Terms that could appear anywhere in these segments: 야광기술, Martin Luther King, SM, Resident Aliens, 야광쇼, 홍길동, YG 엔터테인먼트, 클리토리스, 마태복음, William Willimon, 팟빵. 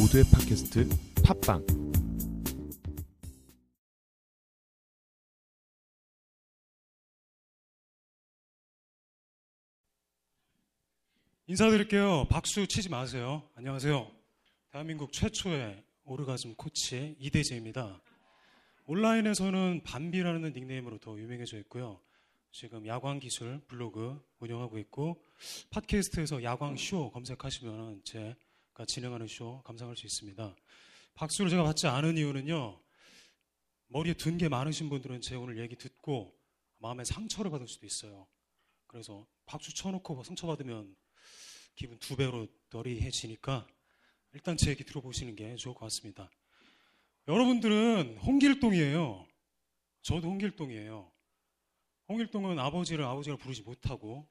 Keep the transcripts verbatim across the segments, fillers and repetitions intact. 모두의 팟캐스트 팟빵. 인사드릴게요. 박수 치지 마세요. 안녕하세요. 대한민국 최초의 오르가즘 코치 이대재입니다. 온라인에서는 밤비라는 닉네임으로 더 유명해져 있고요. 지금 야광기술 블로그 운영하고 있고, 팟캐스트에서 야광쇼 검색하시면 제가 진행하는 쇼 감상할 수 있습니다. 박수를 제가 받지 않은 이유는요, 머리에 든 게 많으신 분들은 제 오늘 얘기 듣고 마음에 상처를 받을 수도 있어요. 그래서 박수 쳐놓고 상처받으면 기분 두 배로 너리해지니까 일단 제 얘기 들어보시는 게 좋을 것 같습니다. 여러분들은 홍길동이에요. 저도 홍길동이에요. 홍길동은 아버지를 아버지라 부르지 못하고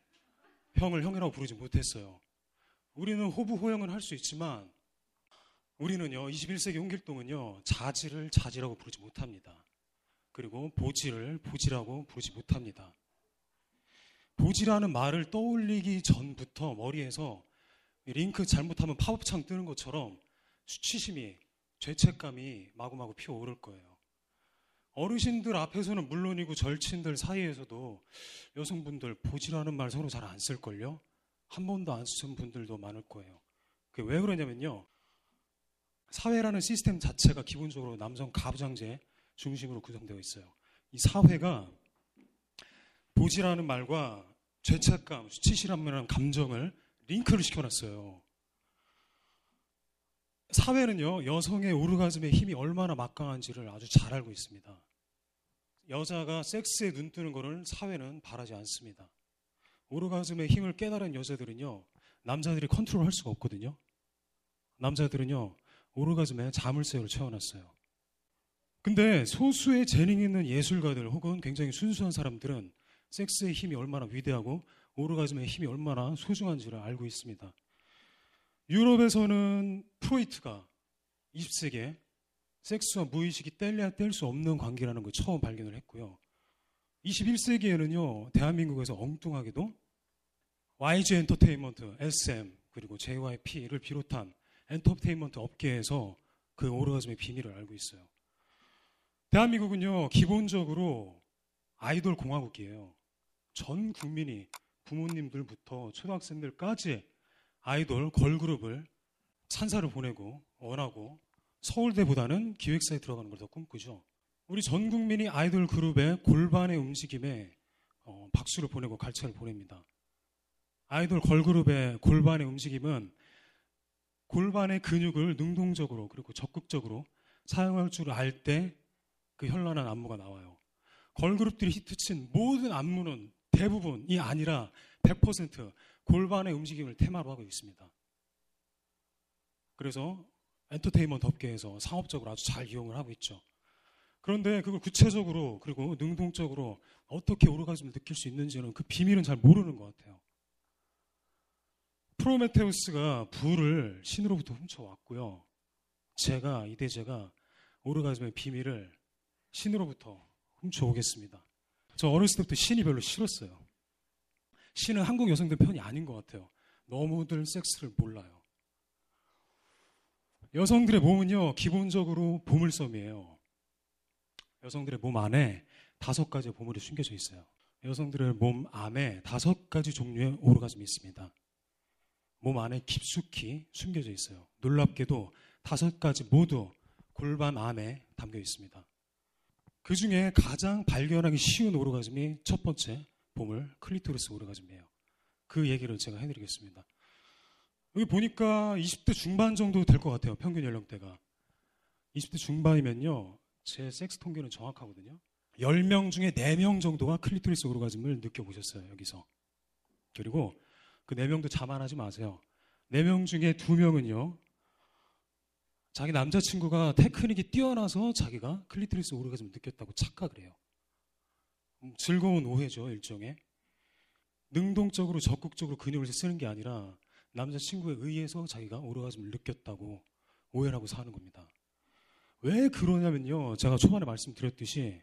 형을 형이라고 부르지 못했어요. 우리는 호부호형은 할 수 있지만 우리는요, 이십일 세기 홍길동은요, 자지를 자지라고 부르지 못합니다. 그리고 보지를 보지라고 부르지 못합니다. 보지라는 말을 떠올리기 전부터 머리에서 링크 잘못하면 팝업창 뜨는 것처럼 수치심이, 죄책감이 마구마구 피어오를 거예요. 어르신들 앞에서는 물론이고 절친들 사이에서도 여성분들 보지라는 말 서로 잘 안 쓸걸요? 한 번도 안 쓰는 분들도 많을 거예요. 그게 왜 그러냐면요, 사회라는 시스템 자체가 기본적으로 남성 가부장제 중심으로 구성되어 있어요. 이 사회가 보지라는 말과 죄책감, 수치심이라는 감정을 링크를 시켜놨어요. 사회는요, 여성의 오르가즘의 힘이 얼마나 막강한지를 아주 잘 알고 있습니다. 여자가 섹스에 눈뜨는 것을 사회는 바라지 않습니다. 오르가즘의 힘을 깨달은 여자들은요, 남자들이 컨트롤할 수가 없거든요. 남자들은요, 오르가즘에 자물쇠를 채워놨어요. 근데 소수의 재능이 있는 예술가들 혹은 굉장히 순수한 사람들은 섹스의 힘이 얼마나 위대하고 오르가즘의 힘이 얼마나 소중한지를 알고 있습니다. 유럽에서는 프로이트가 이십 세기에 섹스와 무의식이 뗄래야 뗄 수 없는 관계라는 걸 처음 발견을 했고요. 이십일 세기에는요, 대한민국에서 엉뚱하게도 와이지 엔터테인먼트, 에스엠, 그리고 제이와이피를 비롯한 엔터테인먼트 업계에서 그 오르가즘의 비밀을 알고 있어요. 대한민국은요, 기본적으로 아이돌 공화국이에요. 전 국민이 부모님들부터 초등학생들까지 아이돌, 걸그룹을 찬사를 보내고 원하고, 서울대보다는 기획사에 들어가는 걸 더 꿈꾸죠. 우리 전 국민이 아이돌 그룹의 골반의 움직임에 어, 박수를 보내고 갈채를 보냅니다. 아이돌 걸그룹의 골반의 움직임은 골반의 근육을 능동적으로 그리고 적극적으로 사용할 줄 알 때 그 현란한 안무가 나와요. 걸그룹들이 히트친 모든 안무는 대부분이 아니라 백 퍼센트 골반의 움직임을 테마로 하고 있습니다. 그래서 엔터테인먼트 업계에서 상업적으로 아주 잘 이용을 하고 있죠. 그런데 그걸 구체적으로 그리고 능동적으로 어떻게 오르가즘을 느낄 수 있는지는, 그 비밀은 잘 모르는 것 같아요. 프로메테우스가 불을 신으로부터 훔쳐왔고요, 제가, 이대재가 오르가즘의 비밀을 신으로부터 훔쳐오겠습니다. 저 어렸을 때부터 신이 별로 싫었어요. 신은 한국 여성들 편이 아닌 것 같아요. 너무들 섹스를 몰라요. 여성들의 몸은요, 기본적으로 보물섬이에요. 여성들의 몸 안에 다섯 가지의 보물이 숨겨져 있어요. 여성들의 몸 안에 다섯 가지 종류의 오르가즘이 있습니다. 몸 안에 깊숙이 숨겨져 있어요. 놀랍게도 다섯 가지 모두 골반 안에 담겨 있습니다. 그 중에 가장 발견하기 쉬운 오르가즘이 첫 번째 보물, 클리토리스 오르가즘이에요. 그 얘기를 제가 해드리겠습니다. 여기 보니까 이십 대 중반 정도 될 것 같아요. 평균 연령대가. 이십 대 중반이면요, 제 섹스 통계는 정확하거든요. 열 명 중에 네 명 정도가 클리토리스 오르가즘을 느껴보셨어요, 여기서. 그리고 그 네 명도 자만하지 마세요. 네 명 중에 두 명은요, 자기 남자친구가 테크닉이 뛰어나서 자기가 클리토리스 오르가즘을 느꼈다고 착각을 해요. 즐거운 오해죠, 일종의. 능동적으로 적극적으로 근육을 쓰는 게 아니라 남자친구에 의해서 자기가 오르가즘을 느꼈다고 오해를 하고 사는 겁니다. 왜 그러냐면요, 제가 초반에 말씀드렸듯이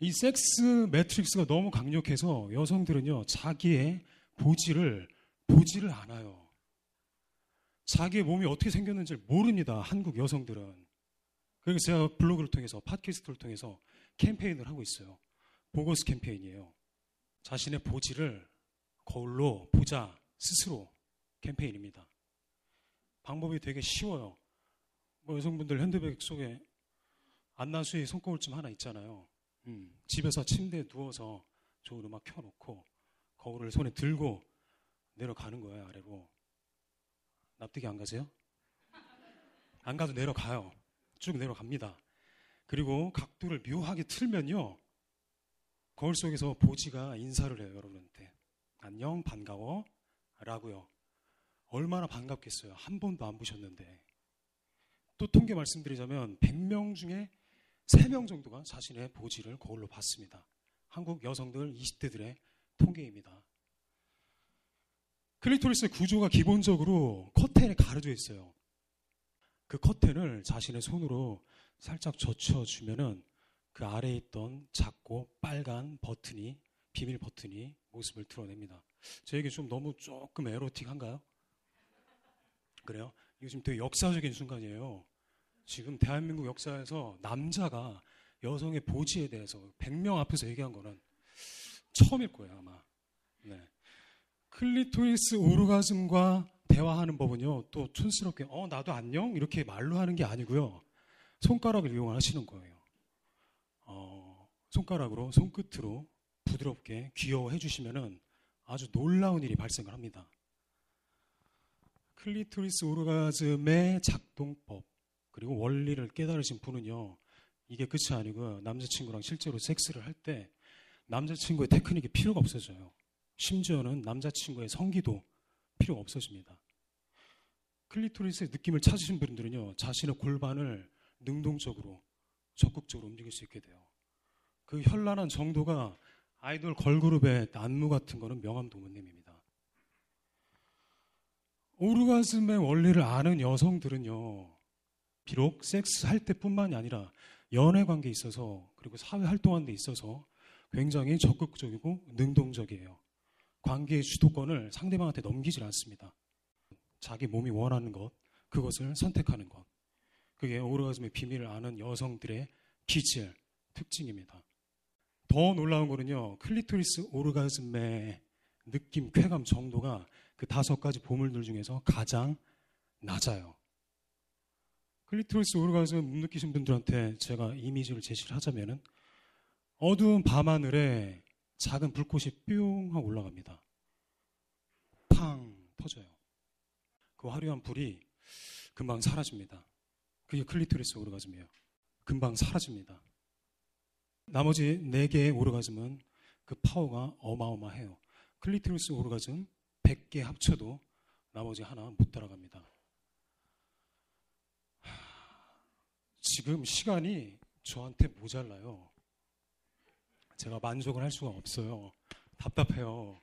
이 섹스 매트릭스가 너무 강력해서 여성들은요, 자기의 보지를 보지를 않아요. 자기의 몸이 어떻게 생겼는지를 모릅니다. 한국 여성들은. 그래서 제가 블로그를 통해서, 팟캐스트를 통해서 캠페인을 하고 있어요. 보고스 캠페인이에요. 자신의 보지를 거울로 보자 스스로 캠페인입니다. 방법이 되게 쉬워요. 뭐 여성분들 핸드백 속에 안나수의 손거울쯤 하나 있잖아요. 음, 집에서 침대에 누워서 좋은 음악 켜놓고 거울을 손에 들고 내려가는 거예요, 아래로. 납득이 안 가세요? 안 가도 내려가요. 쭉 내려갑니다. 그리고 각도를 묘하게 틀면요, 거울 속에서 보지가 인사를 해요, 여러분한테. 안녕, 반가워 라고요. 얼마나 반갑겠어요. 한 번도 안 보셨는데. 또 통계 말씀드리자면 백 명 중에 세 명 정도가 자신의 보지를 거울로 봤습니다. 한국 여성들 이십 대들의 통계입니다. 클리토리스의 구조가 기본적으로 커튼에 가려져 있어요. 그 커튼을 자신의 손으로 살짝 젖혀주면은 그 아래에 있던 작고 빨간 버튼이, 비밀 버튼이 모습을 드러냅니다. 제 얘기 좀 너무 조금 에로틱한가요? 그래요? 이거 지금 되게 역사적인 순간이에요. 지금 대한민국 역사에서 남자가 여성의 보지에 대해서 백 명 앞에서 얘기한 거는 처음일 거예요, 아마. 네. 클리토리스 오르가즘과 대화하는 법은요, 또 촌스럽게 어 나도 안녕 이렇게 말로 하는 게 아니고요, 손가락을 이용하시는 거예요. 어, 손가락으로, 손끝으로 부드럽게 귀여워해 주시면은 아주 놀라운 일이 발생을 합니다. 클리토리스 오르가즘의 작동법 그리고 원리를 깨달으신 분은요, 이게 끝이 아니고요, 남자친구랑 실제로 섹스를 할 때 남자친구의 테크닉이 필요가 없어져요. 심지어는 남자친구의 성기도 필요가 없어집니다. 클리토리스의 느낌을 찾으신 분들은요, 자신의 골반을 능동적으로 적극적으로 움직일 수 있게 돼요. 그 현란한 정도가 아이돌 걸그룹의 안무 같은 거는 명함도모님입니다. 오르가즘의 원리를 아는 여성들은요, 비록 섹스할 때뿐만이 아니라 연애관계에 있어서 그리고 사회활동하는 데 있어서 굉장히 적극적이고 능동적이에요. 관계의 주도권을 상대방한테 넘기질 않습니다. 자기 몸이 원하는 것, 그것을 선택하는 것. 그게 오르가즘의 비밀을 아는 여성들의 기질, 특징입니다. 더 놀라운 거는요, 클리토리스 오르가즘의 느낌, 쾌감 정도가 그 다섯 가지 보물들 중에서 가장 낮아요. 클리토리스 오르가즘을 못 느끼신 분들한테 제가 이미지를 제시를 하자면은 어두운 밤하늘에 작은 불꽃이 뿅 하고 올라갑니다. 팡 터져요. 그 화려한 불이 금방 사라집니다. 그게 클리토리스 오르가즘이에요. 금방 사라집니다. 나머지 네 개의 오르가즘은 그 파워가 어마어마해요. 클리토리스 오르가즘 백 개 합쳐도 나머지 하나 못 따라갑니다. 하... 지금 시간이 저한테 모자라요. 제가 만족을 할 수가 없어요. 답답해요.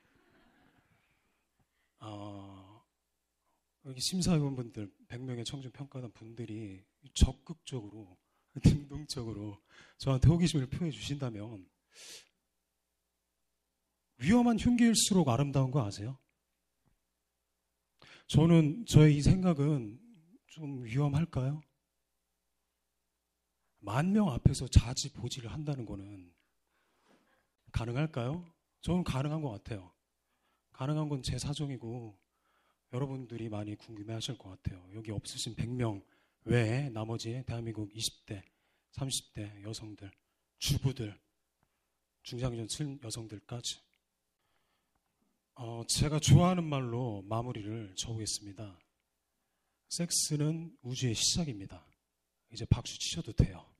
어, 여기 심사위원분들, 백 명의 청중평가단 분들이 적극적으로, 능동적으로 저한테 호기심을 표해 주신다면, 위험한 흉기일수록 아름다운 거 아세요? 저는, 저의 이 생각은 좀 위험할까요? 만 명 앞에서 자지 보지를 한다는 거는 가능할까요? 저는 가능한 것 같아요. 가능한 건 제 사정이고 여러분들이 많이 궁금해하실 것 같아요. 여기 없으신 백 명 외에 나머지 대한민국 이십 대, 삼십 대 여성들, 주부들, 중장년 여성들까지. 어, 제가 좋아하는 말로 마무리를 저으겠습니다. 섹스는 우주의 시작입니다. 이제 박수 치셔도 돼요.